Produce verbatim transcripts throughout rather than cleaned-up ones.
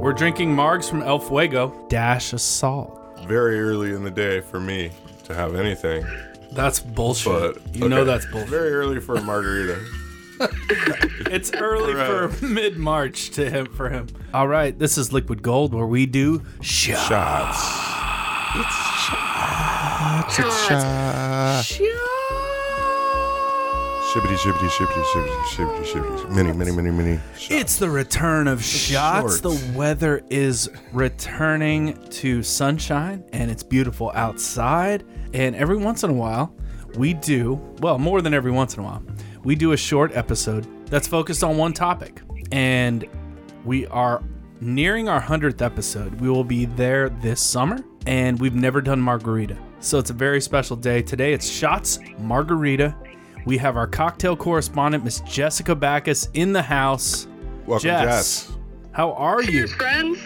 We're drinking margs from El Fuego. Dash of salt. Very early in the day for me to have anything. That's bullshit. But, you okay. know that's bullshit. Very early for a margarita. It's early right. for mid-March to him for him. All right, this is Liquid Gold, where we do shots. shots. It's shots. It's shots. Shots. Shibbity, shibbity, shibbity, shibbity, shibbity, shibbity. Many, many, many, many shots. It's the return of shots. Shorts. The weather is returning to sunshine, and it's beautiful outside. And every once in a while, we do, well, more than every once in a while, we do a short episode that's focused on one topic. And we are nearing our hundredth episode. We will be there this summer, and we've never done margarita. So it's a very special day. Today it's shots, margarita. We have our cocktail correspondent, Miss Jessica Bacus, in the house. Welcome, Jess. Jess. How are you? Cheers, friends.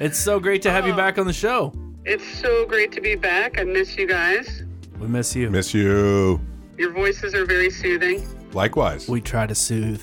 It's so great to have oh, you back on the show. It's so great to be back. I miss you guys. We miss you. Miss you. Your voices are very soothing. Likewise. We try to soothe.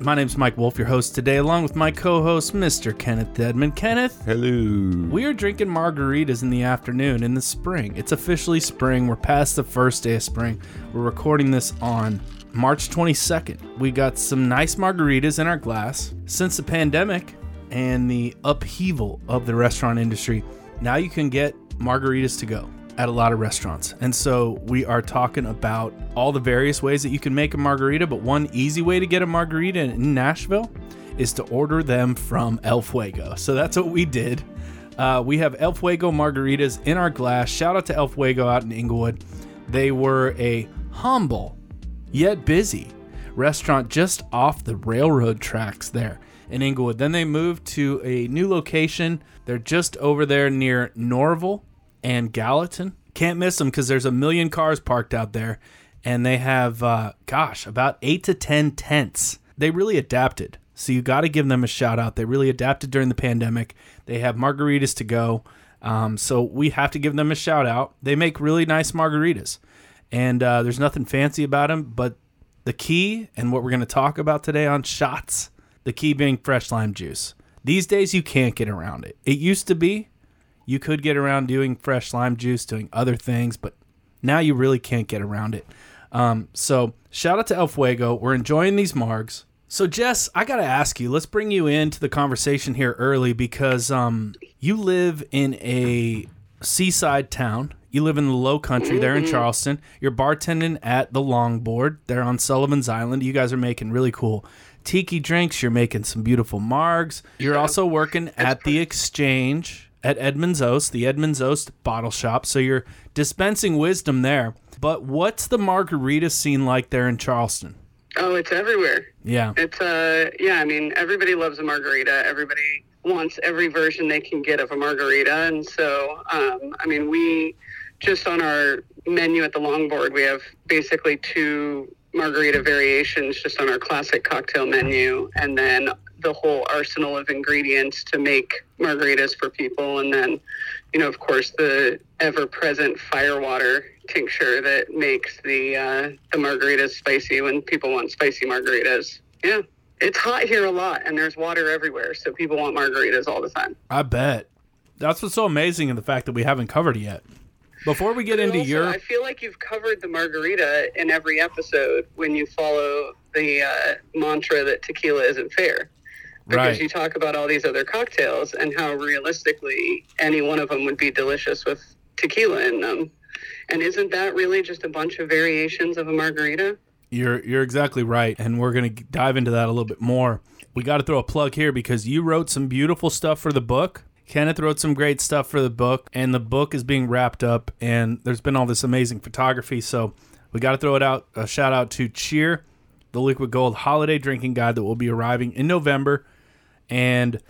My name's Mike Wolf, your host today, along with my co-host, Mister Kenneth Edmund. Kenneth. Hello. We are drinking margaritas in the afternoon in the spring. It's officially spring. We're past the first day of spring. We're recording this on March twenty-second. We got some nice margaritas in our glass. Since the pandemic and the upheaval of the restaurant industry, now you can get margaritas to go at a lot of restaurants. And so we are talking about all the various ways that you can make a margarita, but one easy way to get a margarita in Nashville is to order them from El Fuego. So that's what we did. Uh, we have El Fuego margaritas in our glass. Shout out to El Fuego out in Inglewood. They were a humble yet busy restaurant just off the railroad tracks there in Inglewood. Then they moved to a new location. They're just over there near Norval and Gallatin. Can't miss them because there's a million cars parked out there, and they have uh gosh about eight to ten tents. They really adapted, so you got to give them a shout out. They really adapted during the pandemic. They have margaritas to go, um so we have to give them a shout out. They make really nice margaritas, and uh there's nothing fancy about them, but the key, and what we're going to talk about today on shots, the key being fresh lime juice. These days you can't get around it. It used to be you could get around doing fresh lime juice, doing other things, but now you really can't get around it. Um, so shout out to El Fuego. We're enjoying these margs. So Jess, I got to ask you, let's bring you into the conversation here early because um, you live in a seaside town. You live in the low country there in Charleston. You're bartending at the Longboard there on Sullivan's Island. You guys are making really cool tiki drinks. You're making some beautiful margs. You're also working at the Exchange at Edmund's Oast, the Edmund's Oast bottle shop. So you're dispensing wisdom there. But what's the margarita scene like there in Charleston? Oh, it's everywhere. Yeah. It's, uh, yeah, I mean, everybody loves a margarita. Everybody wants every version they can get of a margarita. And so, um, I mean, we just on our menu at the Longboard, we have basically two margarita variations just on our classic cocktail menu. And then the whole arsenal of ingredients to make margaritas for people. And then, you know, of course, the ever-present firewater tincture that makes the uh, the margaritas spicy when people want spicy margaritas. Yeah, it's hot here a lot, and there's water everywhere, so people want margaritas all the time. I bet. That's what's so amazing in the fact that we haven't covered it yet. Before we get and into also, your... I feel like you've covered the margarita in every episode when you follow the uh, mantra that tequila isn't fair. Because right. you talk about all these other cocktails and how realistically any one of them would be delicious with tequila in them. And isn't that really just a bunch of variations of a margarita? You're you're exactly right. And we're going to dive into that a little bit more. We got to throw a plug here because you wrote some beautiful stuff for the book. Kenneth wrote some great stuff for the book. And the book is being wrapped up. And there's been all this amazing photography. So we got to throw it out. A shout out to Cheer, the Liquid Gold Holiday Drinking Guide that will be arriving in November. And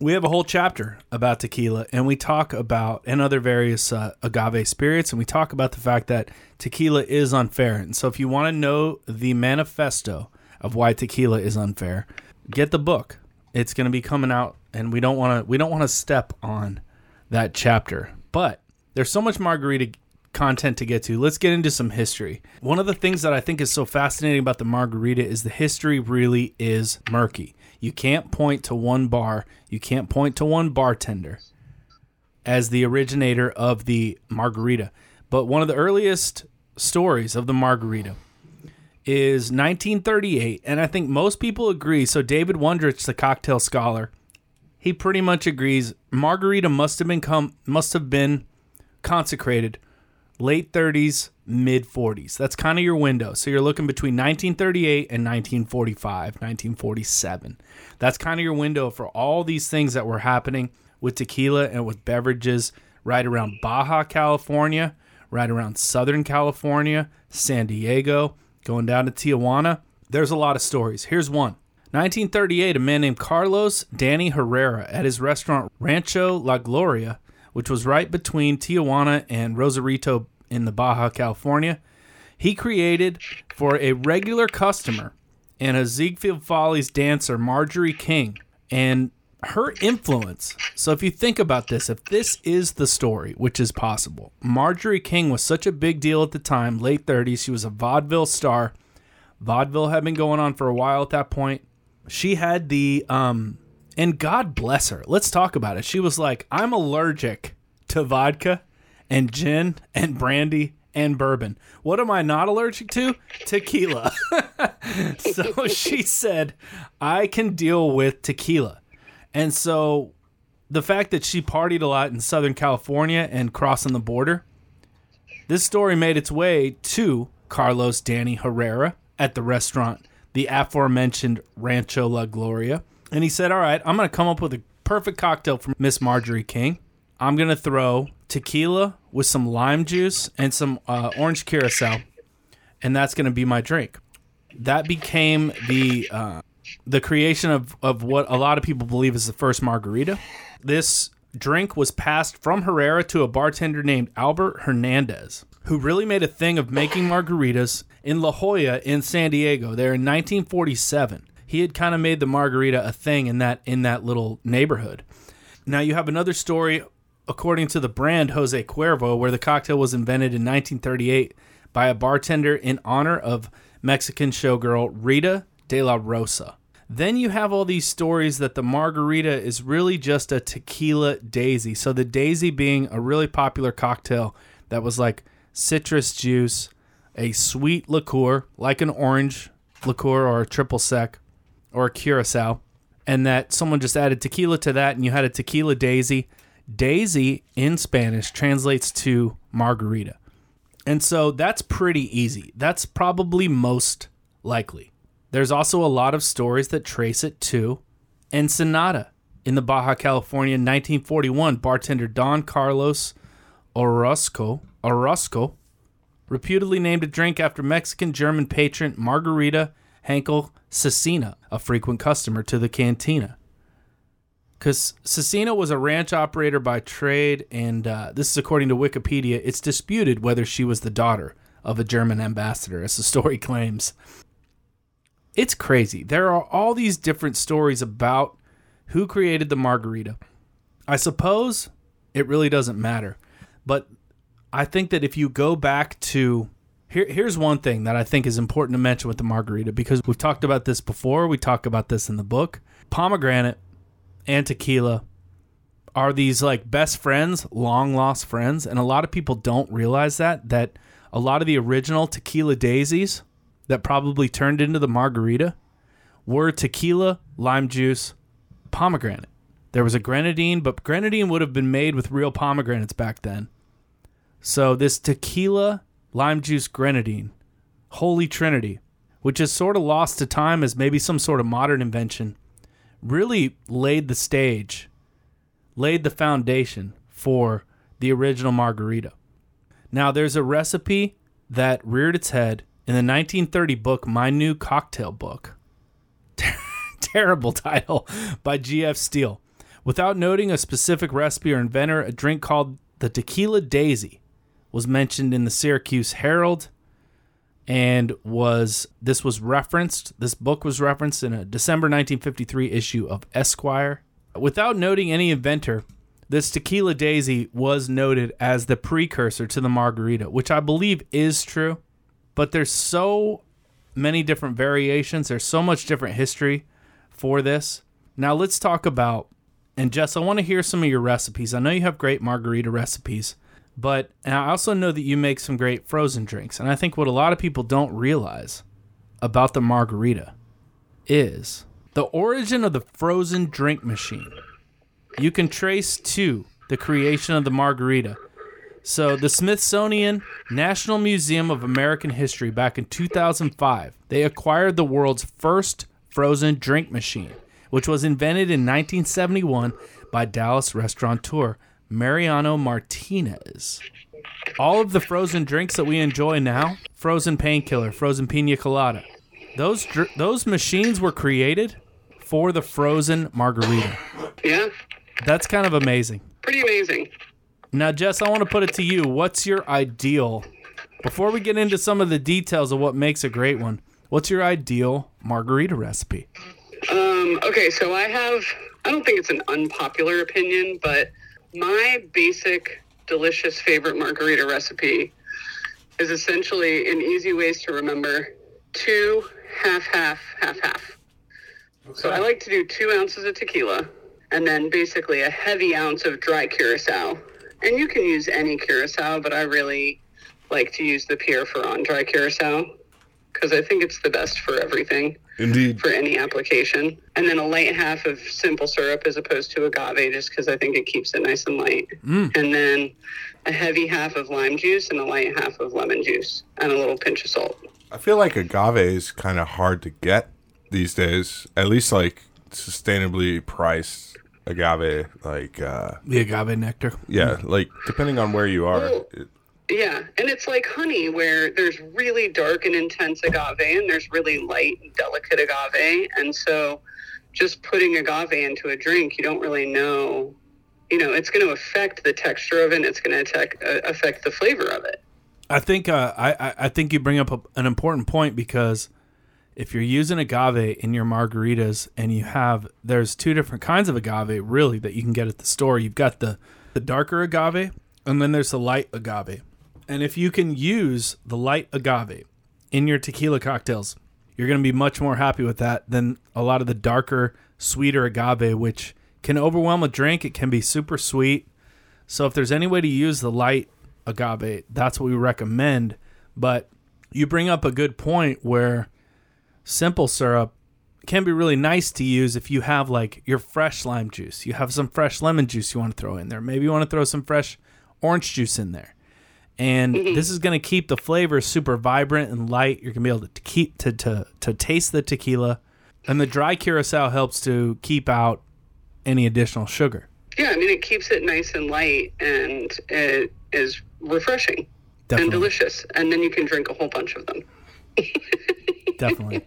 we have a whole chapter about tequila, and we talk about, and other various uh, agave spirits, and we talk about the fact that tequila is unfair. And so if you want to know the manifesto of why tequila is unfair, get the book. It's going to be coming out, and we don't want to we don't want to step on that chapter. But there's so much margarita content to get to. Let's get into some history. One of the things that I think is so fascinating about the margarita is the history really is murky. You can't point to one bar. You can't point to one bartender as the originator of the margarita. But one of the earliest stories of the margarita is nineteen thirty-eight, and I think most people agree. So David Wondrich, the cocktail scholar, he pretty much agrees margarita must have been com- must have been consecrated late thirties, mid forties. That's kind of your window. So you're looking between nineteen thirty-eight and nineteen forty-five, nineteen forty-seven. That's kind of your window for all these things that were happening with tequila and with beverages right around Baja California, right around Southern California, San Diego, going down to Tijuana. There's a lot of stories. Here's one. nineteen thirty-eight, a man named Carlos Danny Herrera at his restaurant Rancho La Gloria, which was right between Tijuana and Rosarito in the Baja California. He created for a regular customer and a Ziegfeld Follies dancer, Marjorie King, and her influence. So if you think about this, if this is the story, which is possible, Marjorie King was such a big deal at the time, late thirties. She was a vaudeville star. Vaudeville had been going on for a while at that point. She had the, um, and God bless her. Let's talk about it. She was like, I'm allergic to vodka and gin and brandy and bourbon. What am I not allergic to? Tequila. So she said, I can deal with tequila. And so the fact that she partied a lot in Southern California and crossing the border, this story made its way to Carlos Danny Herrera at the restaurant, the aforementioned Rancho La Gloria. And he said, all right, I'm going to come up with a perfect cocktail for Miss Marjorie King. I'm going to throw tequila with some lime juice and some uh, orange curacao, and that's going to be my drink. That became the uh, the creation of, of what a lot of people believe is the first margarita. This drink was passed from Herrera to a bartender named Albert Hernandez, who really made a thing of making margaritas in La Jolla in San Diego there in nineteen forty-seven. He had kind of made the margarita a thing in that in that little neighborhood. Now you have another story, according to the brand Jose Cuervo, where the cocktail was invented in nineteen thirty-eight by a bartender in honor of Mexican showgirl Rita de la Rosa. Then you have all these stories that the margarita is really just a tequila daisy. So the daisy being a really popular cocktail that was like citrus juice, a sweet liqueur, like an orange liqueur or a triple sec, or a curacao, and that someone just added tequila to that, and you had a tequila daisy. Daisy in Spanish translates to margarita. And so that's pretty easy. That's probably most likely. There's also a lot of stories that trace it to Ensenada in the Baja California in nineteen forty-one. Bartender Don Carlos Orozco, Orozco reputedly named a drink after Mexican-German patron Margarita Henkel Cecina, a frequent customer to the cantina. Because Cecina was a ranch operator by trade, and uh, this is according to Wikipedia. It's disputed whether she was the daughter of a German ambassador, as the story claims. It's crazy. There are all these different stories about who created the margarita. I suppose it really doesn't matter, but I think that if you go back to... Here, here's one thing that I think is important to mention with the margarita, because we've talked about this before. We talk about this in the book. Pomegranate and tequila are these like best friends, long lost friends. And a lot of people don't realize that, that a lot of the original tequila daisies that probably turned into the margarita were tequila, lime juice, pomegranate. There was a grenadine, but grenadine would have been made with real pomegranates back then. So this tequila, lime juice, grenadine, holy trinity, which is sort of lost to time as maybe some sort of modern invention, really laid the stage, laid the foundation for the original margarita. Now, there's a recipe that reared its head in the nineteen thirty book, My New Cocktail Book, terrible title, by G F Steele. Without noting a specific recipe or inventor, a drink called the Tequila Daisy was mentioned in the Syracuse Herald, and was this was referenced, this book was referenced in a December nineteen fifty-three issue of Esquire. Without noting any inventor, this Tequila Daisy was noted as the precursor to the margarita, which I believe is true, but there's so many different variations, there's so much different history for this. Now let's talk about, and Jess, I want to hear some of your recipes. I know you have great margarita recipes, but and I also know that you make some great frozen drinks. And I think what a lot of people don't realize about the margarita is the origin of the frozen drink machine. You can trace to the creation of the margarita. So the Smithsonian National Museum of American History back in two thousand five, they acquired the world's first frozen drink machine, which was invented in nineteen seventy-one by Dallas restaurateur Mariano Martinez. All of the frozen drinks that we enjoy now, frozen painkiller, frozen pina colada, those dr- those machines were created for the frozen margarita. Yeah. That's kind of amazing. Pretty amazing. Now, Jess, I want to put it to you. What's your ideal? Before we get into some of the details of what makes a great one, what's your ideal margarita recipe? Um, okay, so I have, I don't think it's an unpopular opinion, but my basic delicious favorite margarita recipe is essentially, in easy ways to remember, two half, half, half, half. Okay. So I like to do two ounces of tequila and then basically a heavy ounce of dry curacao. And you can use any curacao, but I really like to use the Pierre Ferrand dry curacao because I think it's the best for everything. Indeed. For any application. And then a light half of simple syrup as opposed to agave just because I think it keeps it nice and light. Mm. And then a heavy half of lime juice and a light half of lemon juice and a little pinch of salt. I feel like agave is kind of hard to get these days, at least like sustainably priced. Agave, like uh the agave nectar, yeah, like depending on where you are. Well, it, yeah, and it's like honey, where there's really dark and intense agave and there's really light and delicate agave. And so just putting agave into a drink, you don't really know, you know, it's going to affect the texture of it and it's going to attack, uh, affect the flavor of it. I think uh I I think you bring up a, an important point, because if you're using agave in your margaritas and you have, there's two different kinds of agave really that you can get at the store. You've got the, the darker agave and then there's the light agave. And if you can use the light agave in your tequila cocktails, you're going to be much more happy with that than a lot of the darker, sweeter agave, which can overwhelm a drink. It can be super sweet. So if there's any way to use the light agave, that's what we recommend. But you bring up a good point where simple syrup can be really nice to use if you have like your fresh lime juice. You have some fresh lemon juice you want to throw in there. Maybe you want to throw some fresh orange juice in there. And mm-hmm. This is going to keep the flavor super vibrant and light. You're going to be able to keep to, to, to taste the tequila. And the dry curacao helps to keep out any additional sugar. Yeah, I mean, it keeps it nice and light and it is refreshing. Definitely. And delicious. And then you can drink a whole bunch of them. Definitely.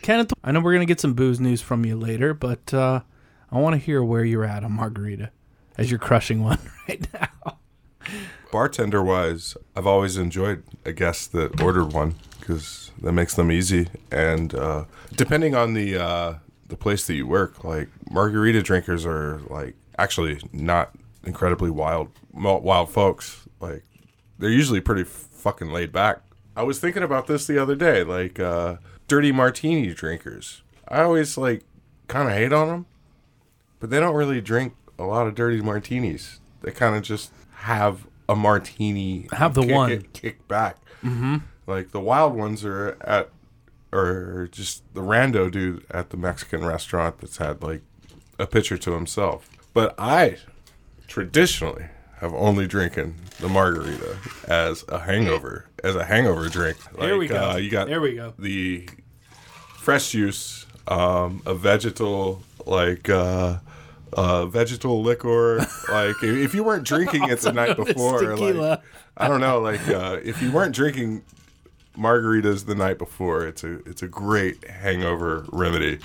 Kenneth, I know we're going to get some booze news from you later, but uh, I want to hear where you're at on margarita as you're crushing one right now. Bartender-wise, I've always enjoyed a guest that ordered one because that makes them easy. And uh, depending on the uh, the place that you work, like margarita drinkers are like actually not incredibly wild wild folks. Like they're usually pretty fucking laid back. I was thinking about this the other day, like uh, dirty martini drinkers. I always like kind of hate on them, but they don't really drink a lot of dirty martinis. They kind of just have a martini, have the kick one, it, kick back. Mm-hmm. Like the wild ones are at, or just the rando dude at the Mexican restaurant that's had like a pitcher to himself. But I traditionally have only drinking the margarita as a hangover. As a hangover drink. Like, there we go. Uh, you got there we go. The fresh juice, um, a vegetal, like, uh, uh, vegetal liquor. Like, if, if you weren't drinking it the night before, like, I don't know, like, uh, if you weren't drinking margaritas the night before, it's a, it's a great hangover remedy.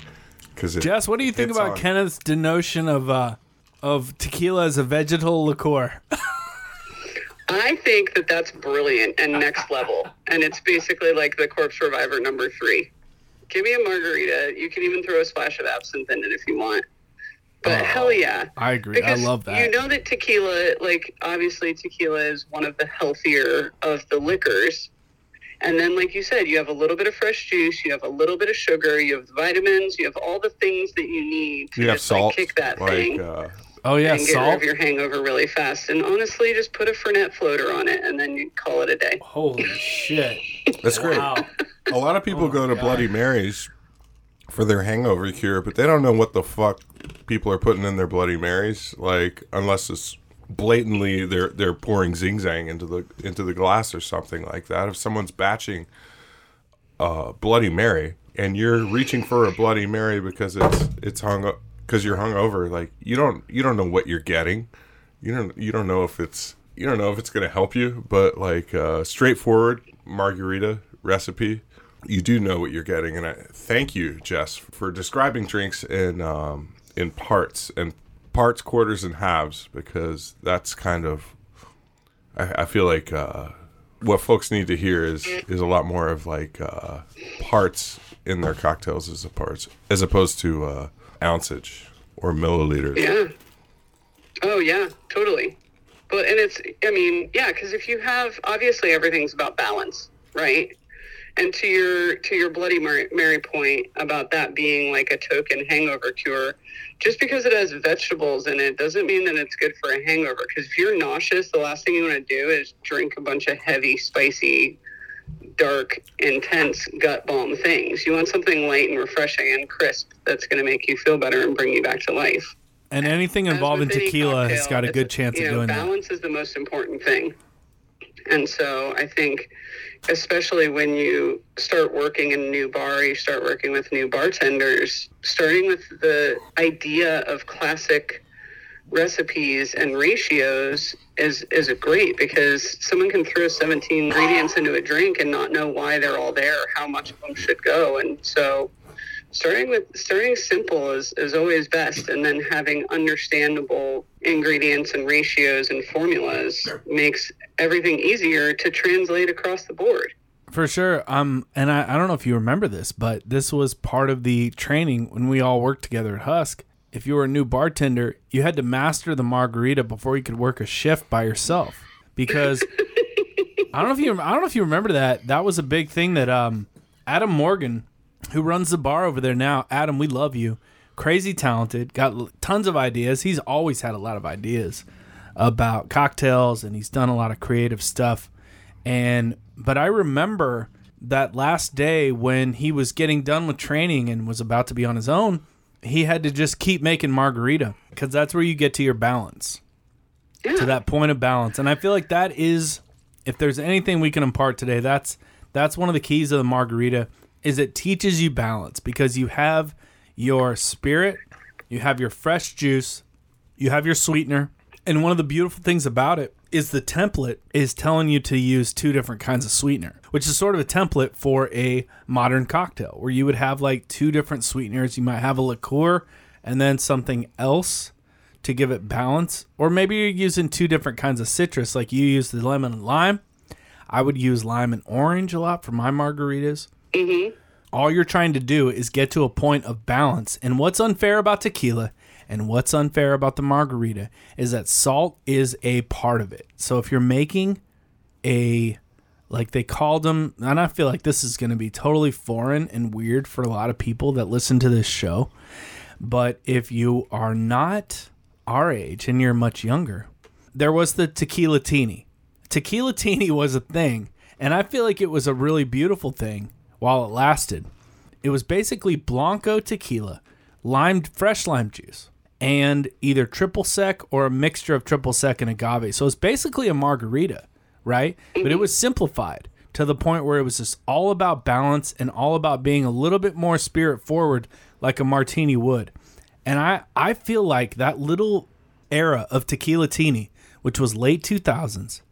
It, Jess, what do you think about on. Kenneth's denotion of, uh, of tequila as a vegetal liqueur? I think that that's brilliant and next level. And it's basically like the Corpse Reviver number three. Give me a margarita. You can even throw a splash of absinthe in it if you want. But oh, hell yeah. I agree. Because I love that. You know that tequila, like obviously tequila is one of the healthier of the liquors. And then, like you said, you have a little bit of fresh juice, you have a little bit of sugar, you have the vitamins, you have all the things that you need to you just, have salt, like, kick that like, thing. Uh, oh, yeah, and salt. And get rid of your hangover really fast. And honestly, just put a Fernet floater on it, and then you call it a day. Holy shit. That's great. Wow. A lot of people oh, go to God. Bloody Marys for their hangover cure, but they don't know what the fuck people are putting in their Bloody Marys, like, unless it's... blatantly they're they're pouring zing-zang into the into the glass or something like that. If someone's batching uh Bloody Mary and you're reaching for a Bloody Mary because it's it's hung because you're hungover, like you don't you don't know what you're getting. You don't you don't know if it's you don't know if it's gonna help you, but like uh straightforward margarita recipe, you do know what you're getting. And I thank you, Jess, for describing drinks in um in parts and parts, quarters, and halves, because that's kind of, I, I feel like uh, what folks need to hear is is a lot more of like uh, parts in their cocktails as a parts as opposed to uh, ounceage or milliliters. Yeah. Oh yeah, totally. But and it's, I mean, yeah, because if you have, obviously everything's about balance, right? And to your to your Bloody Mary point about that being like a token hangover cure, just because it has vegetables in it doesn't mean that it's good for a hangover. Because if you're nauseous, the last thing you want to do is drink a bunch of heavy, spicy, dark, intense gut balm things. You want something light and refreshing and crisp that's going to make you feel better and bring you back to life. And anything involved in tequila cocktail, has got a good chance you know, of doing balance that. Balance is the most important thing. And so I think, especially when you start working in a new bar, you start working with new bartenders, starting with the idea of classic recipes and ratios is, is great, because someone can throw seventeen ingredients into a drink and not know why they're all there, or how much of them should go. And so starting with starting simple is, is always best, and then having understandable ingredients and ratios and formulas makes everything easier to translate across the board. For sure. Um, and I, I don't know if you remember this, but this was part of the training when we all worked together at Husk. If you were a new bartender, you had to master the margarita before you could work a shift by yourself, because I don't know if you I don't know if you remember that. That was a big thing that um, Adam Morgan, who runs the bar over there now. Adam, we love you. Crazy talented, got tons of ideas. He's always had a lot of ideas about cocktails, and he's done a lot of creative stuff. And but I remember that last day when he was getting done with training and was about to be on his own, he had to just keep making margarita, because that's where you get to your balance, yeah. to that point of balance. And I feel like that is, if there's anything we can impart today, that's that's one of the keys of the margarita. Is it teaches you balance, because you have your spirit, you have your fresh juice, you have your sweetener. And one of the beautiful things about it is the template is telling you to use two different kinds of sweetener, which is sort of a template for a modern cocktail, where you would have like two different sweeteners. You might have a liqueur and then something else to give it balance. Or maybe you're using two different kinds of citrus, like you use the lemon and lime. I would use lime and orange a lot for my margaritas. Mm-hmm. All you're trying to do is get to a point of balance. And what's unfair about tequila and what's unfair about the margarita is that salt is a part of it. So if you're making a, like they called them, and I feel like this is going to be totally foreign and weird for a lot of people that listen to this show, but if you are not our age and you're much younger, there was the tequilatini. Tequilatini was a thing, and I feel like it was a really beautiful thing. While it lasted, it was basically Blanco tequila, lime, fresh lime juice, and either triple sec or a mixture of triple sec and agave. So it's basically a margarita, right? Mm-hmm. But it was simplified to the point where it was just all about balance and all about being a little bit more spirit forward, like a martini would. And I, I feel like that little era of tequilatini, which was late two thousands,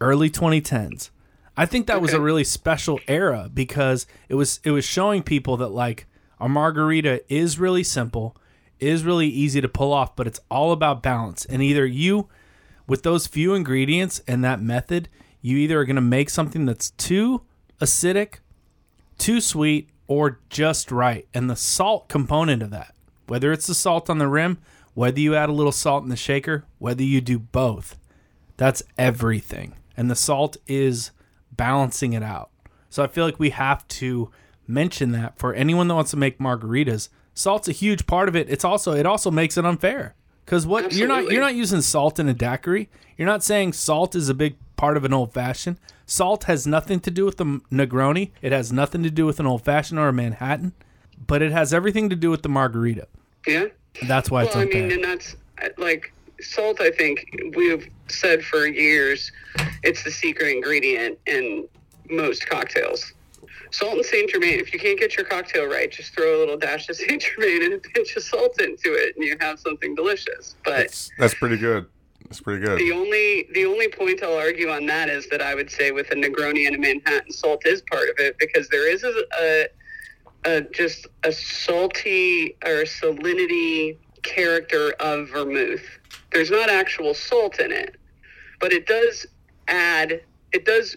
early twenty tens, I think that was a really special era, because it was it was showing people that like a margarita is really simple, is really easy to pull off, but it's all about balance. And either you, with those few ingredients and that method, you either are going to make something that's too acidic, too sweet, or just right. And the salt component of that, whether it's the salt on the rim, whether you add a little salt in the shaker, whether you do both, that's everything. And the salt is balancing it out. So I feel like we have to mention that for anyone that wants to make margaritas. Salt's a huge part of it. It's also it also makes it unfair because what Absolutely. you're not you're not using salt in a daiquiri. You're not saying salt is a big part of an old fashioned. Salt has nothing to do with the Negroni. It has nothing to do with an old fashioned or a Manhattan, but it has everything to do with the margarita. Yeah, that's why well, it's unfair. I mean, and that's like salt. I think we've said for years it's the secret ingredient in most cocktails. Salt and Saint Germain. If you can't get your cocktail right, just throw a little dash of Saint Germain and a pinch of salt into it, and you have something delicious. But that's, that's pretty good. That's pretty good. The only the only point I'll argue on that is that I would say with a Negroni and a Manhattan, salt is part of it because there is a, a, a just a salty or a salinity character of vermouth. There's not actual salt in it, but it does add. It does.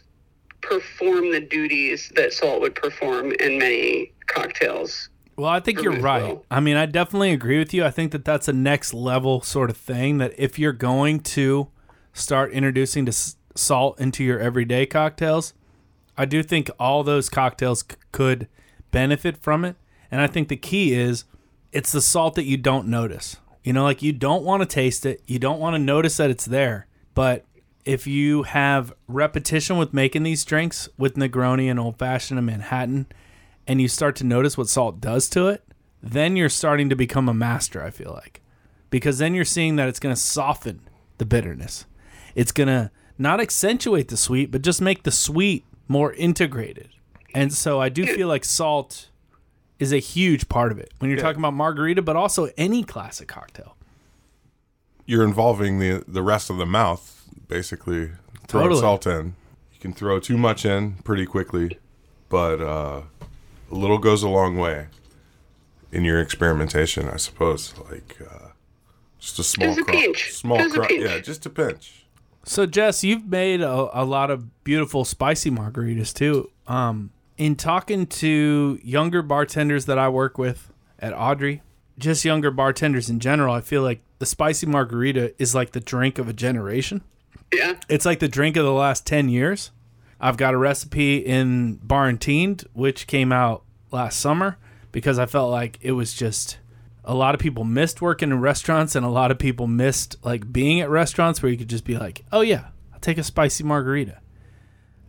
perform the duties that salt would perform in many cocktails. Well, I think you're right. Well. I mean, I definitely agree with you. I think that that's a next level sort of thing that if you're going to start introducing to salt into your everyday cocktails, I do think all those cocktails c- could benefit from it. And I think the key is it's the salt that you don't notice. You know, like you don't want to taste it. You don't want to notice that it's there, but if you have repetition with making these drinks with Negroni and Old Fashioned and Manhattan, and you start to notice what salt does to it, then you're starting to become a master, I feel like. Because then you're seeing that it's going to soften the bitterness. It's going to not accentuate the sweet, but just make the sweet more integrated. And so I do feel like salt is a huge part of it when you're yeah. talking about margarita, but also any classic cocktail. You're involving the, the rest of the mouth. Basically, throw totally. salt in. You can throw too much in pretty quickly, but uh, a little goes a long way in your experimentation, I suppose. Like uh, just a small, just a cro- pinch. small, just cro- a pinch. yeah, just a pinch. So, Jess, you've made a, a lot of beautiful spicy margaritas too. Um, in talking to younger bartenders that I work with at Audrey, just younger bartenders in general, I feel like the spicy margarita is like the drink of a generation. Yeah. It's like the drink of the last ten years. I've got a recipe in Barrentined, which came out last summer because I felt like it was just a lot of people missed working in restaurants and a lot of people missed like being at restaurants where you could just be like, oh yeah, I'll take a spicy margarita.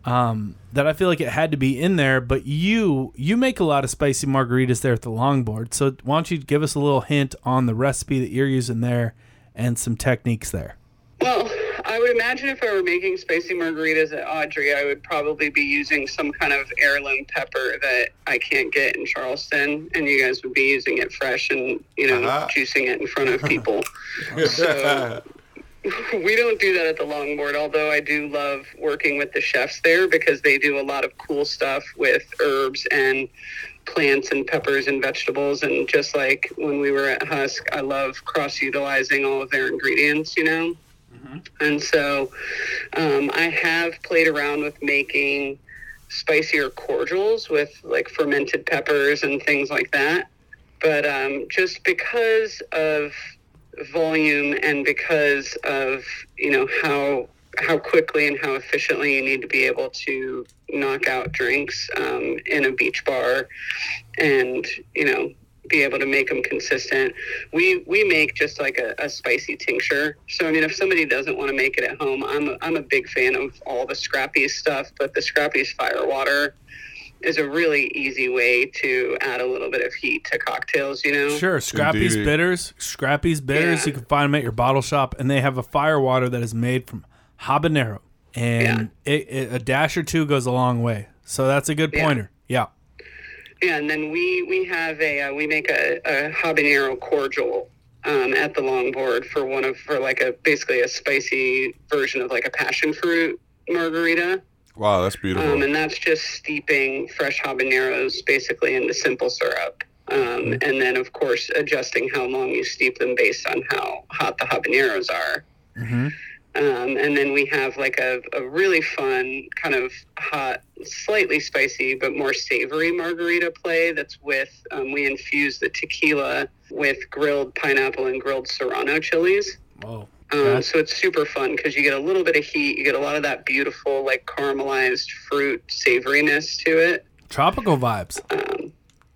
Um, that I feel like it had to be in there, but you, you make a lot of spicy margaritas there at the Longboard. So why don't you give us a little hint on the recipe that you're using there and some techniques there? Well, I would imagine if I were making spicy margaritas at Audrey, I would probably be using some kind of heirloom pepper that I can't get in Charleston, and you guys would be using it fresh and, you know, uh-huh. juicing it in front of people. So we don't do that at the Longboard, although I do love working with the chefs there because they do a lot of cool stuff with herbs and plants and peppers and vegetables. And just like when we were at Husk, I love cross-utilizing all of their ingredients, you know? And so um, I have played around with making spicier cordials with like fermented peppers and things like that. But um, just because of volume and because of, you know, how how quickly and how efficiently you need to be able to knock out drinks um, in a beach bar and, you know, be able to make them consistent. We we make just like a, a spicy tincture. So I mean, if somebody doesn't want to make it at home, I'm a, I'm a big fan of all the Scrappy's stuff, but the Scrappy's fire water is a really easy way to add a little bit of heat to cocktails. You know, sure, Scrappy's Indeed. bitters, Scrappy's bitters. Yeah. You can find them at your bottle shop, and they have a fire water that is made from habanero, and yeah. it, it, a dash or two goes a long way. So that's a good yeah. pointer. Yeah. Yeah, and then we, we have a uh, we make a, a habanero cordial um, at the Longboard for one of for like a basically a spicy version of like a passion fruit margarita. Wow, that's beautiful. Um, and that's just steeping fresh habaneros basically into simple syrup, um, and then of course adjusting how long you steep them based on how hot the habaneros are. Mm-hmm. Um, and then we have like a, a really fun kind of hot, slightly spicy, but more savory margarita play that's with, um, we infuse the tequila with grilled pineapple and grilled serrano chilies. Whoa. Um, yeah. So it's super fun because you get a little bit of heat. You get a lot of that beautiful, like, caramelized fruit savoriness to it. Tropical vibes. Um,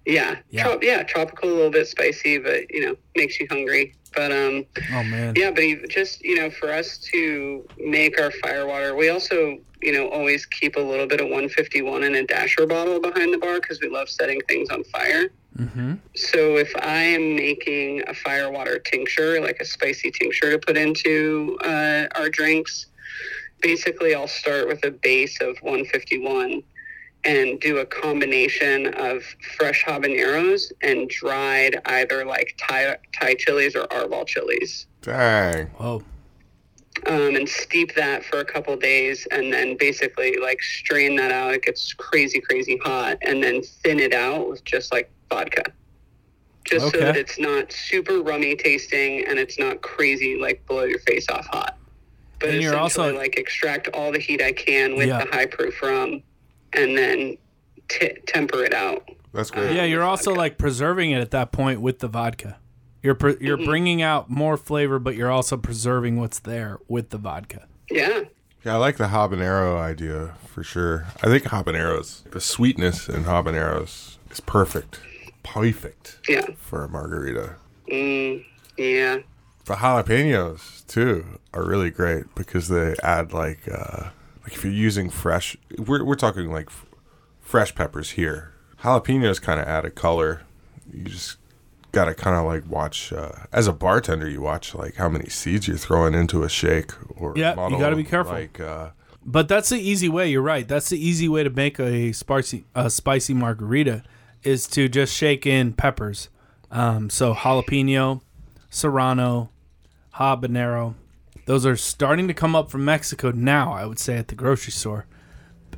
yeah. Yeah. Trop- yeah. Tropical, a little bit spicy, but, you know, makes you hungry. But, um, oh, man. Yeah, but just, you know, for us to make our firewater, we also, you know, always keep a little bit of one fifty-one in a dasher bottle behind the bar because we love setting things on fire. Mm-hmm. So if I am making a firewater tincture, like a spicy tincture to put into uh, our drinks, basically I'll start with a base of one fifty-one and do a combination of fresh habaneros and dried either like Thai, Thai chilies or Arval chilies. Dang. Whoa. Um, and steep that for a couple days and then basically like strain that out. It gets crazy, crazy hot and then thin it out with just like vodka. Just okay. So that it's not super rummy tasting and it's not crazy like blow your face off hot. But and you're also like extract all the heat I can with yeah. the high proof rum and then t- temper it out. That's great. Um, yeah, you're also vodka. Like preserving it at that point with the vodka. You're pre- you're mm-hmm. bringing out more flavor, but you're also preserving what's there with the vodka. Yeah. Yeah, I like the habanero idea for sure. I think habaneros, the sweetness in habaneros is perfect. Perfect. Yeah. For a margarita. Mm, yeah. The jalapenos, too, are really great because they add like, uh, like if you're using fresh, we're we're talking like f- fresh peppers here. Jalapenos kind of add a color. You just got to kind of like watch, uh, as a bartender, you watch like how many seeds you're throwing into a shake or yeah, model, you got to be careful. Like, uh, but that's the easy way. You're right. That's the easy way to make a spicy, a spicy margarita is to just shake in peppers. Um, so jalapeno, serrano, habanero, those are starting to come up from Mexico now, I would say, at the grocery store,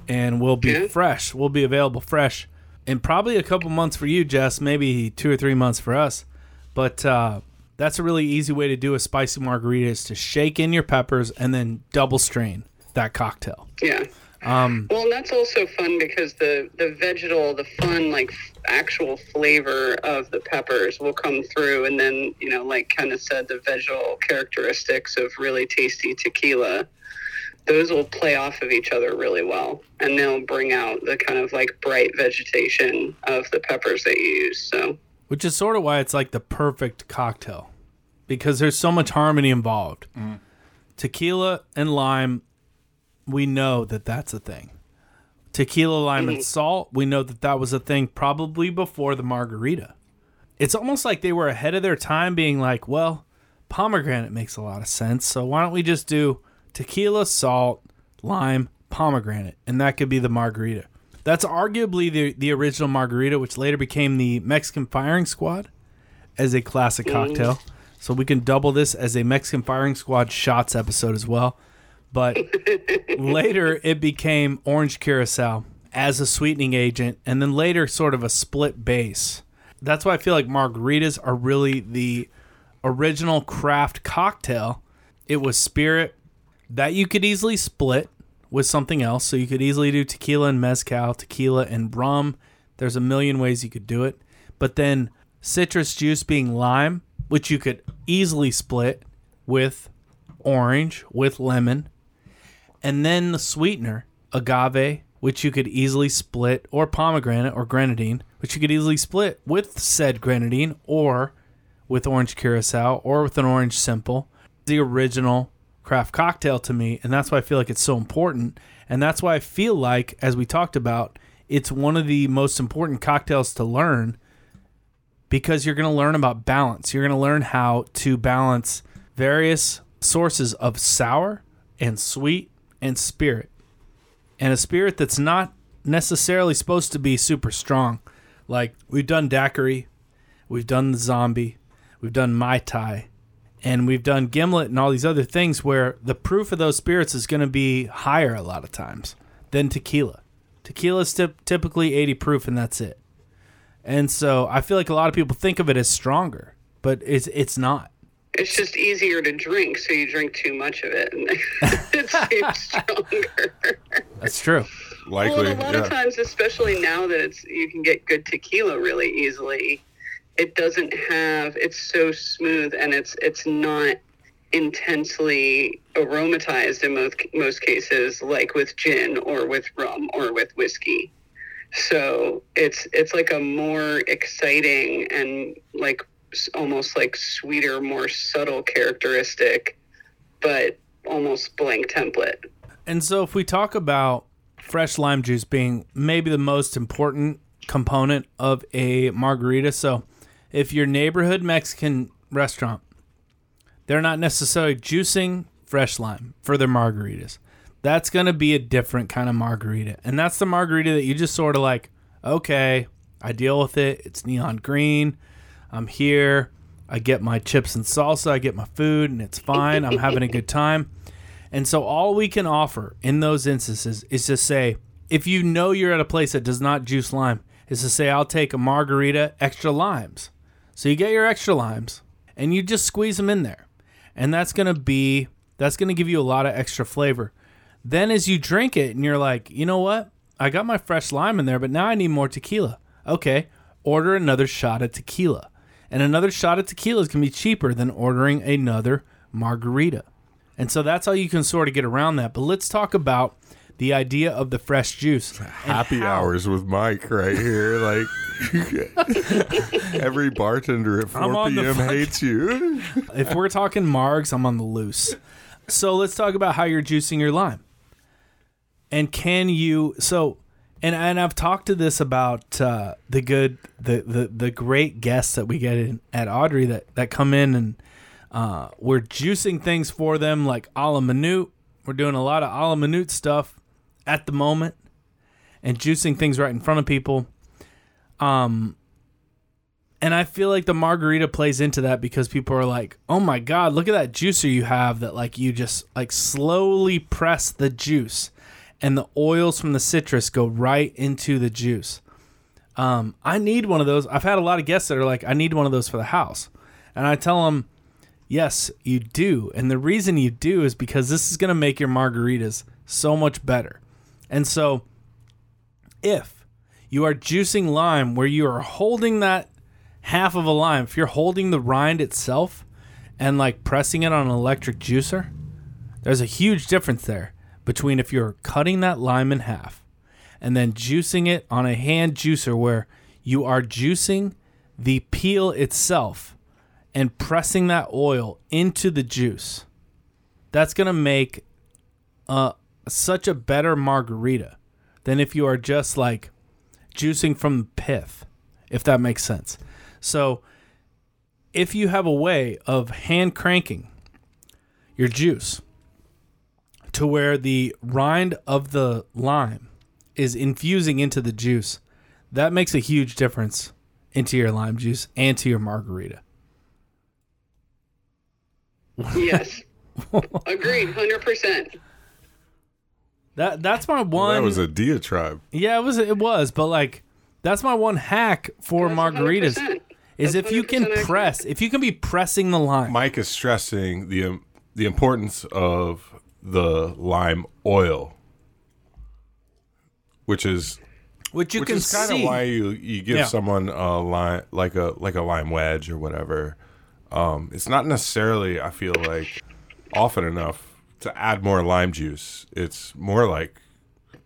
and will be yeah. fresh, will be available fresh. And probably a couple months for you, Jess, maybe two or three months for us. But uh, that's a really easy way to do a spicy margarita is to shake in your peppers and then double strain that cocktail. Yeah. Um, well, and that's also fun because the, the vegetal, the fun, like, f- actual flavor of the peppers will come through. And then, you know, like Kenneth said, the vegetal characteristics of really tasty tequila, those will play off of each other really well, and they'll bring out the kind of like bright vegetation of the peppers that you use. So, which is sort of why it's like the perfect cocktail, because there's so much harmony involved. Mm. Tequila and lime, we know that that's a thing. Tequila, lime, mm-hmm. and salt, we know that that was a thing probably before the margarita. It's almost like they were ahead of their time, being like, well, pomegranate makes a lot of sense, so why don't we just do tequila, salt, lime, pomegranate, and that could be the margarita. That's arguably the, the original margarita, which later became the Mexican Firing Squad as a classic cocktail. Mm. So we can double this as a Mexican Firing Squad shots episode as well. But later it became orange curacao as a sweetening agent, and then later sort of a split base. That's why I feel like margaritas are really the original craft cocktail. It was spirit that you could easily split with something else. So you could easily do tequila and mezcal, tequila and rum. There's a million ways you could do it. But then citrus juice being lime, which you could easily split with orange, with lemon. And then the sweetener, agave, which you could easily split, or pomegranate or grenadine, which you could easily split with said grenadine or with orange curacao or with an orange simple. The original craft cocktail to me, and that's why I feel like it's so important, and that's why I feel like, as we talked about, it's one of the most important cocktails to learn, because you're going to learn about balance. You're going to learn how to balance various sources of sour and sweet and spirit, and a spirit that's not necessarily supposed to be super strong. Like, we've done daiquiri, we've done the zombie, we've done Mai Tai, and we've done gimlet and all these other things where the proof of those spirits is going to be higher a lot of times than tequila. Tequila is t- typically eighty proof, and that's it. And so I feel like a lot of people think of it as stronger, but it's it's not. It's just easier to drink, so you drink too much of it, and it seems stronger. That's true. Likely, well, and a lot yeah. of times, especially now that it's you can get good tequila really easily, it doesn't have, it's so smooth, and it's it's not intensely aromatized in most most cases, like with gin or with rum or with whiskey. So it's it's like a more exciting and like almost like sweeter, more subtle characteristic, but almost blank template. And so if we talk about fresh lime juice being maybe the most important component of a margarita, so if your neighborhood Mexican restaurant, they're not necessarily juicing fresh lime for their margaritas, that's going to be a different kind of margarita. And that's the margarita that you just sort of like, okay, I deal with it. It's neon green. I'm here. I get my chips and salsa. I get my food, and it's fine. I'm having a good time. And so all we can offer in those instances is to say, if you know you're at a place that does not juice lime, is to say, I'll take a margarita, extra limes. So you get your extra limes, and you just squeeze them in there. And that's going to be, that's going to give you a lot of extra flavor. Then as you drink it, and you're like, you know what? I got my fresh lime in there, but now I need more tequila. Okay, order another shot of tequila. And another shot of tequila is going to be cheaper than ordering another margarita. And so that's how you can sort of get around that. But let's talk about the idea of the fresh juice. Happy hours with Mike right here. Like, every bartender at four p.m. hates you. If we're talking margs, I'm on the loose. So let's talk about how you're juicing your lime. And can you... So, and and I've talked to this about uh, the good, the, the, the great guests that we get in at Audrey that, that come in and uh, we're juicing things for them like a la minute. We're doing a lot of a la minute stuff at the moment and juicing things right in front of people. Um, and I feel like the margarita plays into that because people are like, oh my God, look at that juicer you have that like you just like slowly press the juice and the oils from the citrus go right into the juice. Um, I need one of those. I've had a lot of guests that are like, I need one of those for the house. And I tell them, yes, you do. And the reason you do is because this is going to make your margaritas so much better. And so if you are juicing lime where you are holding that half of a lime, if you're holding the rind itself and like pressing it on an electric juicer, there's a huge difference there between if you're cutting that lime in half and then juicing it on a hand juicer where you are juicing the peel itself and pressing that oil into the juice. That's going to make uh, such a better margarita than if you are just like juicing from the pith, if that makes sense. So if you have a way of hand cranking your juice to where the rind of the lime is infusing into the juice, that makes a huge difference into your lime juice and to your margarita. Yes. Agreed, one hundred percent. That that's my one. Well, that was a diatribe. Yeah, it was it was, but like that's my one hack for that's margaritas one hundred percent. Is that's if you can accurate. press, if you can be pressing the lime. Mike is stressing the um, the importance of the lime oil, which is which you which can is kind of why you, you give yeah. someone a lime like a like a lime wedge or whatever. Um, it's not necessarily, I feel like, often enough to add more lime juice. It's more like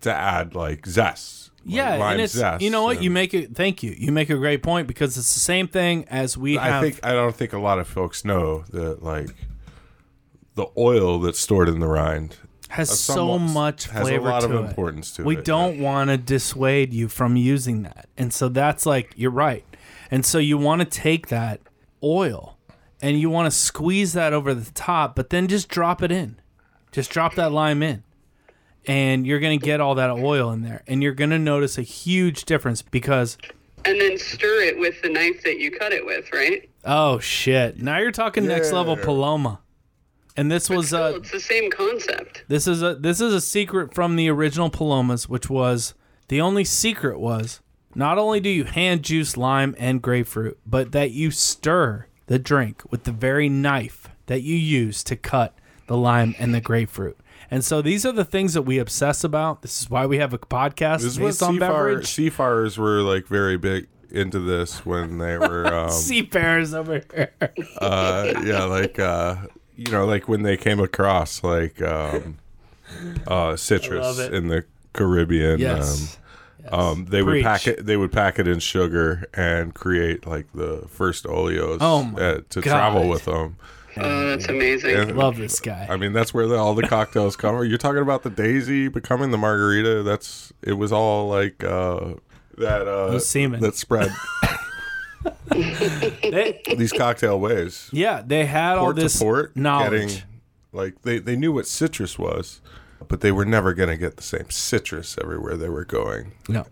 to add like zest. Like yeah, lime and it's zest, you know what you make it. Thank you. You make a great point because it's the same thing as we. I have, think I don't think a lot of folks know that like the oil that's stored in the rind has so much flavor, has a lot of importance to it. We don't want to dissuade you from using that, and so that's like you're right, and so you want to take that oil. And you want to squeeze that over the top, but then just drop it in. Just drop that lime in. And you're going to get all that oil in there. And you're going to notice a huge difference because... And then stir it with the knife that you cut it with, right? Oh, shit. Now you're talking yeah. next level Paloma. And this but was... Still, a, it's the same concept. This is a This is a secret from the original Palomas, which was... The only secret was, not only do you hand juice lime and grapefruit, but that you stir... the drink with the very knife that you use to cut the lime and the grapefruit. And so these are the things that we obsess about. This is why we have a podcast this based on beverage. Seafarers were like very big into this when they were... Um, Seafarers over here. Uh, yeah, like uh, you know, like when they came across like um, uh, citrus in the Caribbean. Yes. Um, yes. Um, they Preach. would pack it. They would pack it in sugar and create like the first oleos oh my at, to God. travel with them. Oh, that's amazing. And, love this guy. I mean, that's where the, all the cocktails come from. You're talking about the daisy becoming the margarita. That's it was all like uh, that uh, no semen. That spread. they, These cocktail waves. Yeah, they had port all this port, knowledge. Getting, like they, they knew what citrus was, but they were never going to get the same citrus everywhere they were going. No.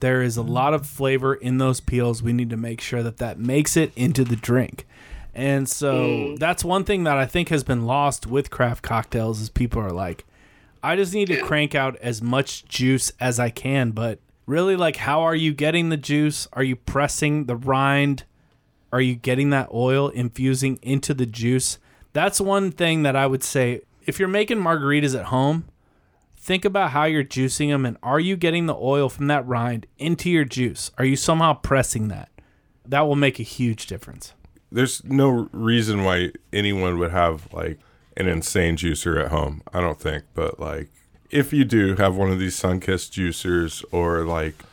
There is a lot of flavor in those peels. We need to make sure that that makes it into the drink. And so mm. that's one thing that I think has been lost with craft cocktails is people are like, I just need to crank out as much juice as I can. But really, like, how are you getting the juice? Are you pressing the rind? Are you getting that oil infusing into the juice? That's one thing that I would say. If you're making margaritas at home, think about how you're juicing them. And are you getting the oil from that rind into your juice? Are you somehow pressing that? That will make a huge difference. There's no reason why anyone would have, like, an insane juicer at home, I don't think. But, like, if you do have one of these sun-kissed juicers or, like,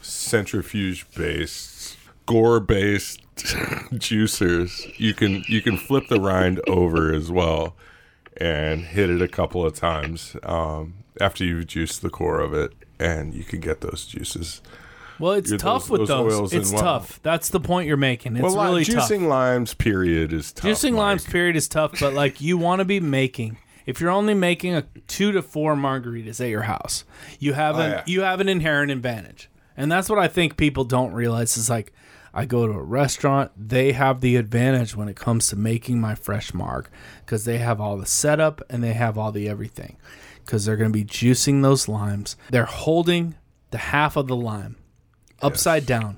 centrifuge-based, gore-based juicers, you can you can flip the rind over as well and hit it a couple of times um, after you've juiced the core of it, and you can get those juices. Well, it's you're tough those, with those. those. It's tough. That's the point you're making. It's well, like, really juicing tough. Juicing limes, period, is tough. Juicing Mike. limes, period, is tough, but, like, you want to be making... If you're only making a two to four margaritas at your house, you have, oh, an, yeah. you have an inherent advantage. And that's what I think people don't realize is, like, I go to a restaurant, they have the advantage when it comes to making my fresh marg because they have all the setup and they have all the everything because they're going to be juicing those limes. They're holding the half of the lime. Upside yes. down.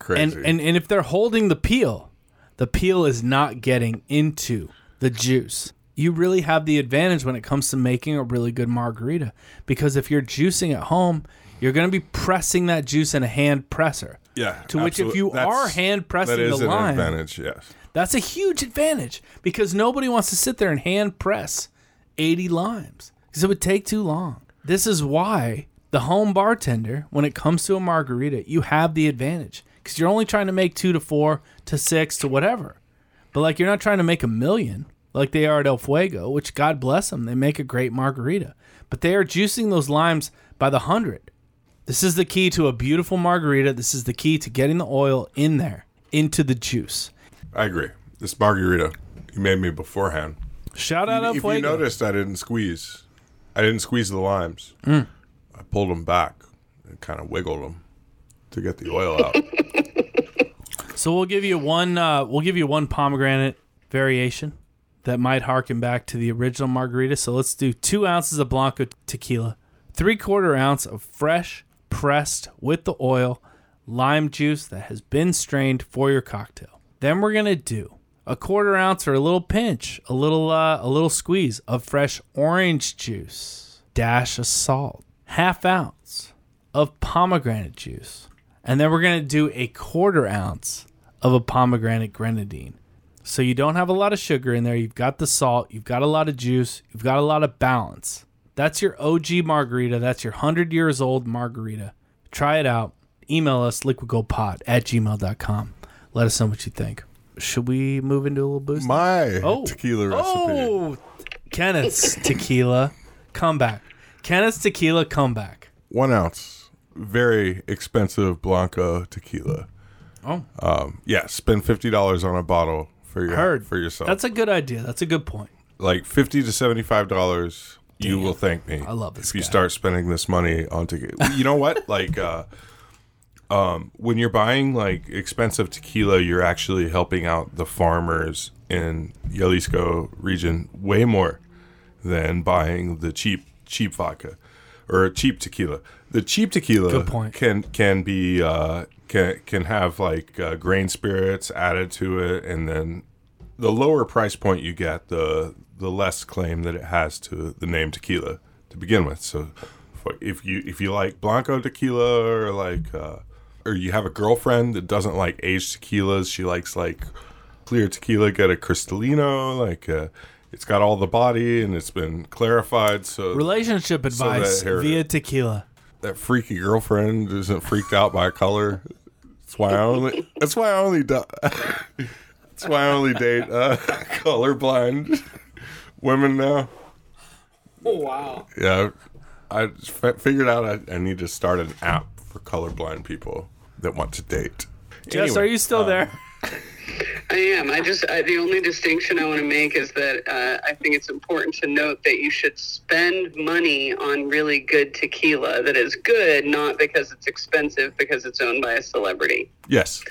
Crazy. And, and and if they're holding the peel, the peel is not getting into the juice. You really have the advantage when it comes to making a really good margarita. Because if you're juicing at home, you're going to be pressing that juice in a hand presser. Yeah. To which absolutely. if you that's, are hand pressing the lime. That is an lime, advantage, yes. That's a huge advantage because nobody wants to sit there and hand press eighty limes because it would take too long. This is why... The home bartender, when it comes to a margarita, you have the advantage because you're only trying to make two to four to six to whatever. But, like, you're not trying to make a million like they are at El Fuego, which, God bless them, they make a great margarita. But they are juicing those limes by the hundred. This is the key to a beautiful margarita. This is the key to getting the oil in there, into the juice. I agree. This margarita you made me beforehand. Shout out El Fuego. If you noticed, I didn't squeeze. I didn't squeeze the limes. Mm. I pulled them back and kind of wiggled them to get the oil out. So we'll give you one. Uh, we'll give you one pomegranate variation that might harken back to the original margarita. So let's do two ounces of Blanco tequila, three quarter ounce of fresh pressed with the oil lime juice that has been strained for your cocktail. Then we're gonna do a quarter ounce or a little pinch, a little uh, a little squeeze of fresh orange juice, dash of salt. Half ounce of pomegranate juice. And then we're going to do a quarter ounce of a pomegranate grenadine. So you don't have a lot of sugar in there. You've got the salt. You've got a lot of juice. You've got a lot of balance. That's your O G margarita. That's your one hundred years old margarita. Try it out. Email us, liquid gold pod at gmail dot com. Let us know what you think. Should we move into a little boost? My oh. tequila recipe. Oh, Kenneth's tequila comeback. Kenneth's tequila comeback. One ounce, very expensive Blanco tequila. Oh, um, yeah. Spend fifty dollars on a bottle for your Heard. for yourself. That's a good idea. That's a good point. Like fifty to seventy-five dollars, you will thank me. I love this. If guy. you start spending this money on tequila, you know what? Like, uh, um, when you're buying like expensive tequila, you're actually helping out the farmers in Jalisco region way more than buying the cheap. cheap vodka or cheap tequila. The cheap tequila can can be uh, can can have like uh, grain spirits added to it, and then the lower price point you get, the the less claim that it has to the name tequila to begin with. So for, if you if you like Blanco tequila or like uh, or you have a girlfriend that doesn't like aged tequilas, she likes like clear tequila, get a Cristalino, like a, it's got all the body and it's been clarified. So relationship advice so her, via tequila. That freaky girlfriend isn't freaked out by color. That's why I only. That's why I only. Do, that's why I only date uh, colorblind women now. Oh wow! Yeah, I f- figured out I, I need to start an app for colorblind people that want to date. Jess, anyway, are you still um, there? I am. I just I, the only distinction I want to make is that uh, I think it's important to note that you should spend money on really good tequila that is good, not because it's expensive, because it's owned by a celebrity. Yes.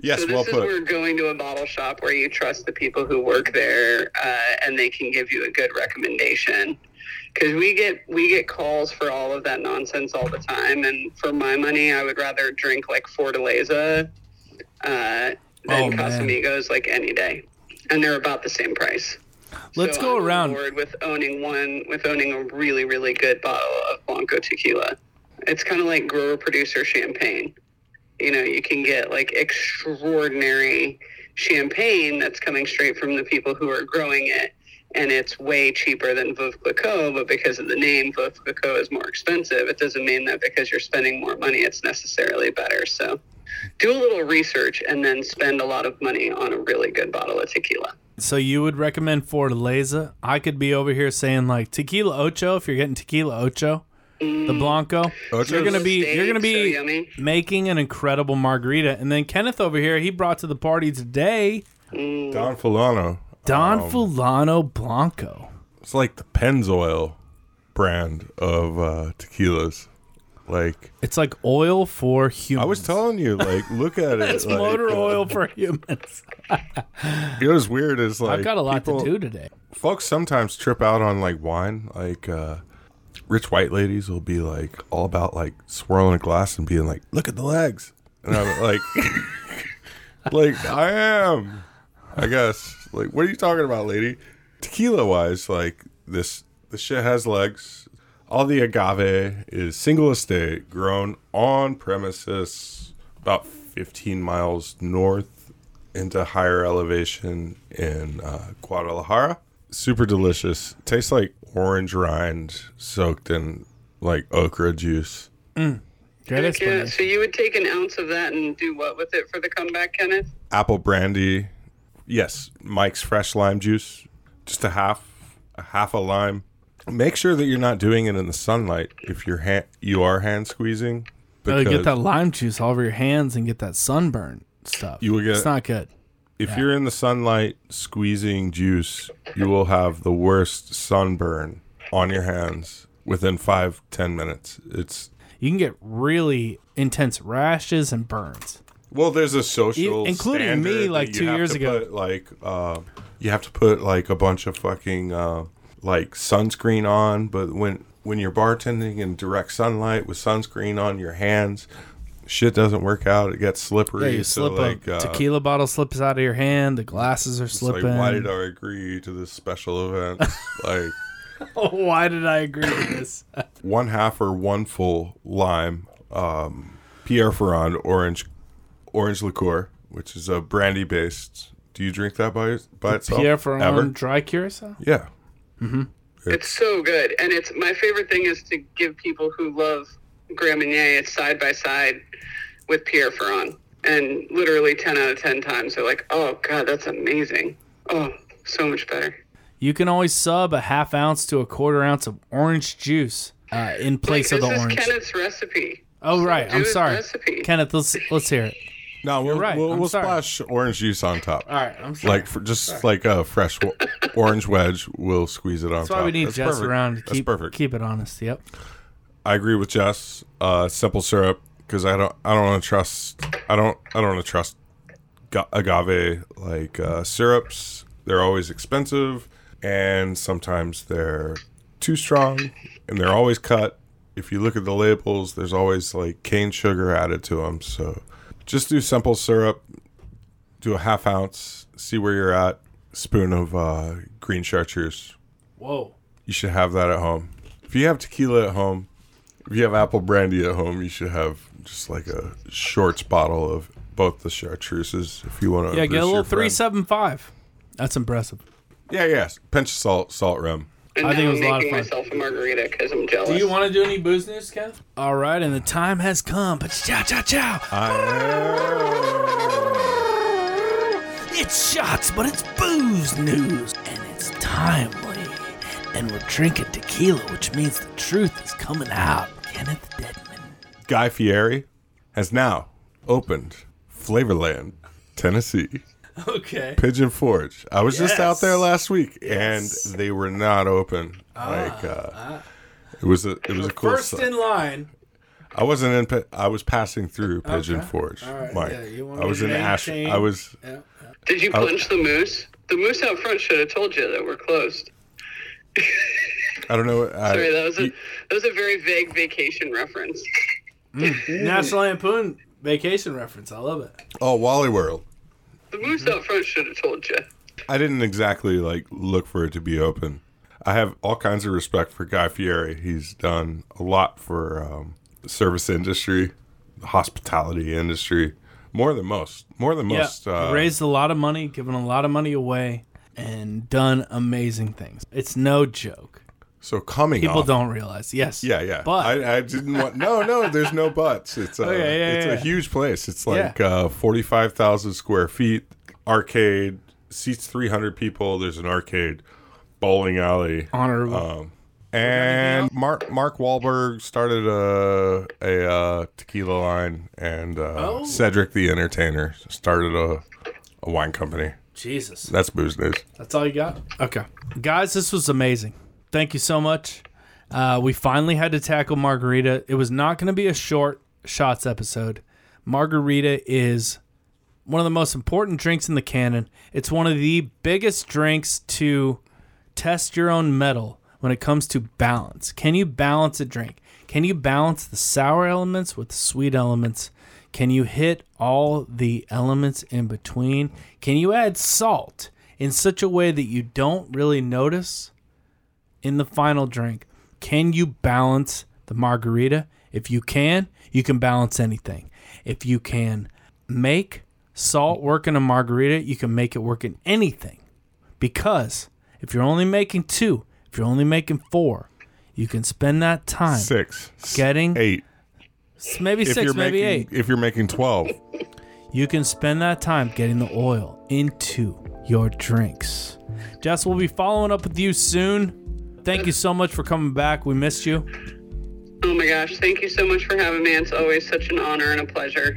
Yes, so this well is put. We're going to a bottle shop where you trust the people who work there uh, and they can give you a good recommendation. Because we get we get calls for all of that nonsense all the time. And for my money, I would rather drink like Fortaleza uh than oh, Casamigos, like any day, and they're about the same price. Let's so go I'm around on board with owning one, with owning a really, really good bottle of Blanco tequila. It's kind of like grower producer champagne. You know, you can get like extraordinary champagne that's coming straight from the people who are growing it, and it's way cheaper than Veuve Clicquot. But because of the name, Veuve Clicquot is more expensive. It doesn't mean that because you're spending more money, it's necessarily better. So. Do a little research and then spend a lot of money on a really good bottle of tequila. So you would recommend Fortaleza? I could be over here saying like Tequila Ocho if you're getting Tequila Ocho, mm. the Blanco. Ocho's you're gonna be steak, you're gonna be so making an incredible margarita. And then Kenneth over here, he brought to the party today mm. Don Fulano. Don um, Fulano Blanco. It's like the Pennzoil brand of uh, tequilas. Like it's like oil for humans. I was telling you, like, look at it. It's like, motor oil for humans. It was weird. Is like I've got a lot people, to do today. Folks sometimes trip out on like wine. Like uh, rich white ladies will be like all about like swirling a glass and being like, "Look at the legs," and I'm like, "Like I am, I guess." Like, what are you talking about, lady? Tequila wise, like this, this shit has legs. All the agave is single estate, grown on premises, about fifteen miles north into higher elevation in uh, Guadalajara. Super delicious. Tastes like orange rind soaked in like okra juice. Mm. Kenneth, yeah, so you would take an ounce of that and do what with it for the comeback, Kenneth? Apple brandy. Yes, Mike's fresh lime juice. Just a half, a half a lime. Make sure that you're not doing it in the sunlight if you're ha- you are hand squeezing. Because no, you get that lime juice all over your hands and get that sunburn stuff. You will get, it's not good. If yeah. you're in the sunlight squeezing juice, you will have the worst sunburn on your hands within five, ten minutes. It's You can get really intense rashes and burns. Well, there's a social, e- including me, like two years ago. Put, like uh, you have to put like a bunch of fucking. Uh, like sunscreen on, but when when you're bartending in direct sunlight with sunscreen on your hands, shit doesn't work out. It gets slippery. Yeah, you slip so like, a uh, tequila bottle slips out of your hand. The glasses are it's slipping. Like, why did I agree to this special event? Like, oh, why did I agree to this? One half or one full lime, um, Pierre Ferrand orange orange liqueur, which is a brandy based. Do you drink that by by the itself? Pierre Ferrand ever? Dry curacao. Yeah. Mm-hmm. It's, it's so good, and it's my favorite thing is to give people who love Grand Marnier. It's side by side with Pierre Ferrand, and literally ten out of ten times they're like, "Oh God, that's amazing! Oh, so much better." You can always sub a half ounce to a quarter ounce of orange juice uh, in place like, of the orange. This is Kenneth's recipe. Oh right, so I'm sorry, recipe. Kenneth. Let's let's hear it. No, we'll, right. we'll, we'll splash orange juice on top. All right, I'm sorry. Like for just sorry. like a fresh w- orange wedge, we'll squeeze it on That's top. That's why we need That's Jess perfect. around to keep, perfect. keep it honest. Yep. I agree with Jess. Uh, simple syrup because I don't I don't want to trust I don't I don't want to trust ga- agave like uh, syrups. They're always expensive and sometimes they're too strong and they're always cut. If you look at the labels, there's always like cane sugar added to them. So. Just do simple syrup, do a half ounce, see where you're at, spoon of uh, green chartreuse. Whoa. You should have that at home. If you have tequila at home, if you have apple brandy at home, you should have just like a shorts bottle of both the chartreuses if you want to. Yeah, get a little three seven five. That's impressive. Yeah, yeah. Pinch of salt, salt rum. And I think it was a lot of fun. I'm making myself a margarita because I'm jealous. Do you want to do any booze news, Kev? All right, and the time has come. Cha cha cha. I... It's shots, but it's booze news, and it's timely. And we're drinking tequila, which means the truth is coming out. Kenneth Edmund. Guy Fieri has now opened Flavorland, Tennessee. Okay. Pigeon Forge. I was yes. just out there last week, yes. and they were not open. Uh, like uh, uh, it was a it was a cool first site. In line. I wasn't in. I was passing through Pigeon okay. Forge, All right. Mike. Yeah, I was in Ash. I was. Yeah, yeah. Did you punch I, the moose? The moose out front should have told you that we're closed. I don't know. I, Sorry, that was a you, that was a very vague vacation reference. mm, National Lampoon vacation reference. I love it. Oh, Wally World. The moose mm-hmm. out front should have told you. I didn't exactly like look for it to be open. I have all kinds of respect for Guy Fieri. He's done a lot for um, the service industry, the hospitality industry, more than most. More than yeah, most. Uh, raised a lot of money, given a lot of money away, and done amazing things. It's no joke. So coming people off, don't realize. Yes. Yeah, yeah. But I, I didn't want. No, no. There's no buts. It's a, oh, yeah, yeah, it's yeah. a huge place. It's like yeah. uh, forty-five thousand square feet. Arcade seats three hundred people. There's an arcade, bowling alley. Honorable. Um, and Mark Mark Wahlberg started a a uh, tequila line, and uh, oh. Cedric the Entertainer started a a wine company. Jesus. That's booze news. That's all you got? Okay, guys. This was amazing. Thank you so much. Uh, we finally had to tackle margarita. It was not going to be a short shots episode. Margarita is one of the most important drinks in the canon. It's one of the biggest drinks to test your own mettle when it comes to balance. Can you balance a drink? Can you balance the sour elements with the sweet elements? Can you hit all the elements in between? Can you add salt in such a way that you don't really notice? In the final drink, can you balance the margarita? If you can, you can balance anything. If you can make salt work in a margarita, you can make it work in anything. Because if you're only making two, if you're only making four, you can spend that time. Six. Getting. Eight. Maybe if six, maybe making, eight. If you're making twelve. You can spend that time getting the oil into your drinks. Jess, we'll be following up with you soon. Thank you so much for coming back. We missed you. Oh, my gosh. Thank you so much for having me. It's always such an honor and a pleasure.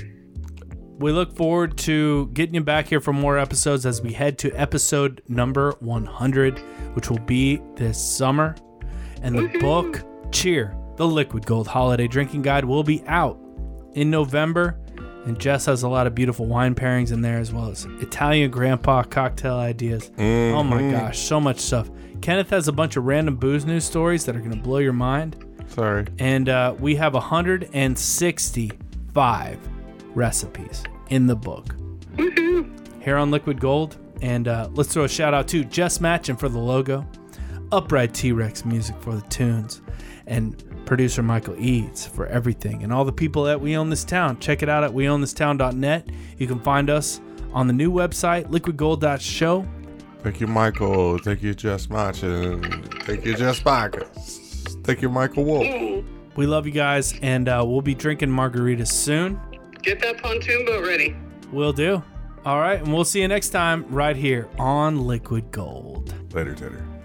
We look forward to getting you back here for more episodes as we head to episode number one hundred, which will be this summer. And the Woo-hoo. book, Cheer, the Liquid Gold Holiday Drinking Guide, will be out in November. And Jess has a lot of beautiful wine pairings in there as well as Italian grandpa cocktail ideas. Mm-hmm. Oh, my gosh. So much stuff. Kenneth has a bunch of random booze news stories that are going to blow your mind. Sorry. And uh, we have one hundred sixty-five recipes in the book here on Liquid Gold. And uh, let's throw a shout out to Jess Machen for the logo, Upright T-Rex Music for the tunes, and producer Michael Eads for everything. And all the people at We Own This Town. Check it out at we own this town dot net. You can find us on the new website, liquid gold dot show. Thank you, Michael. Thank you, Jess Machen. Thank you, Jess Bacus. Thank you, Michael Wolf. We love you guys, and uh, we'll be drinking margaritas soon. Get that pontoon boat ready. Will do. All right, and we'll see you next time right here on Liquid Gold. Later, Titter.